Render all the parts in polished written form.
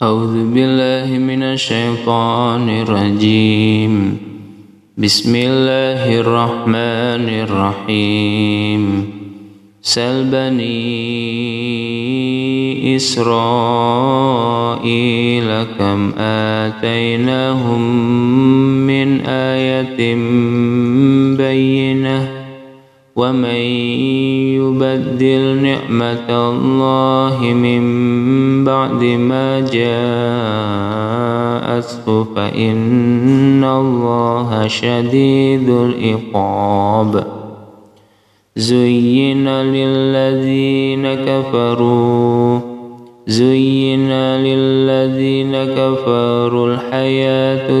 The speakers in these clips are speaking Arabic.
أعوذ بالله من الشيطان الرجيم بسم الله الرحمن الرحيم سل بني إسرائيل كم آتيناهم من آية بينة وَمَنْ يُبَدِّلْ نِعْمَةَ اللَّهِ مِنْ بَعْدِ مَا جَاءَتْهُ فَإِنَّ اللَّهَ شَدِيدُ الْعِقَابِ زُيِّنَ لِلَّذِينَ كَفَرُوا الْحَيَاةُ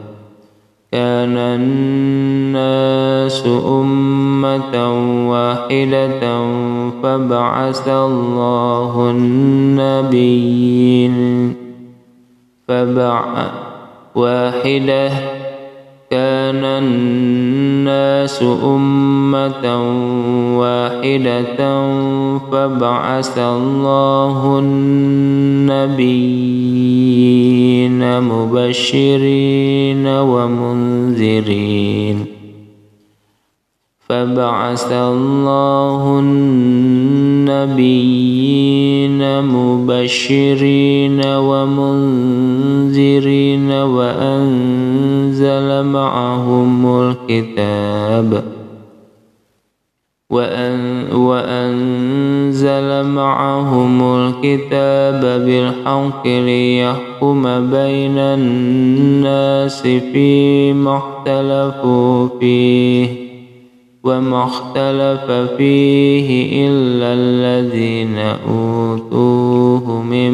كان الناس أمة واحدة كان الناس أمة واحدة فبعث الله النبيين مبشرين ومنذرين وأنزل معهم الكتاب بالحق ليحكم بين الناس فيما اختلفوا فيه وما اختلف فيه إلا الذين أوتوه من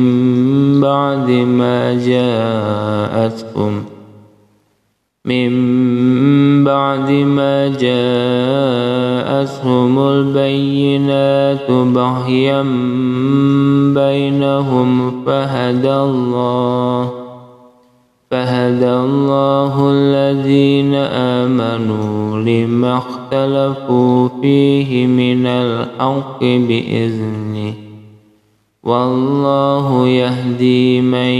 بعد ما جاءتهم البينات بغيا بينهم فهدى الله الذين آمنوا لما اختلفوا فيه من الحق بإذنه والله يهدي من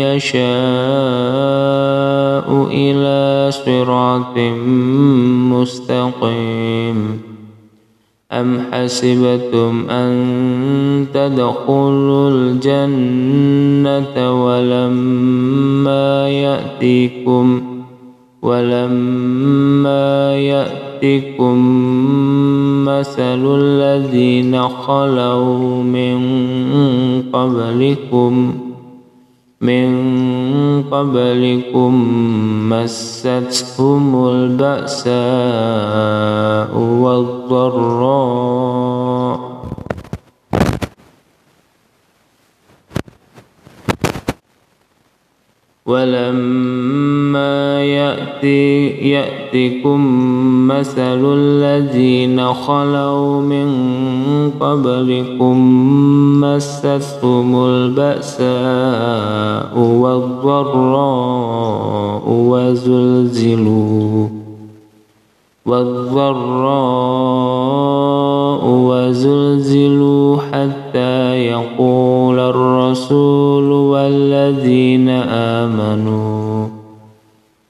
يشاء إلى صراط مستقيم أم حسبتم أن تدخلوا الجنة ولما يأتكم مثل الذين خلوا من قبلكم مستهم البأساء والضراء ولما يأتكم مثل الذين خلوا من قبلكم مستهم البأساء والضراء وزلزلوا حتى يقول الرسول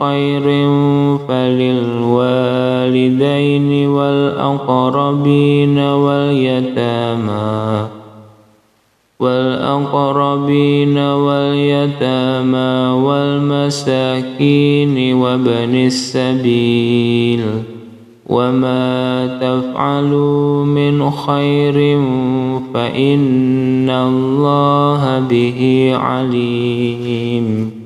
خير فللوالدين والأقربين والأقربين واليتامى والمساكين وابن السبيل وما تفعلوا من خير فإن الله به عليم.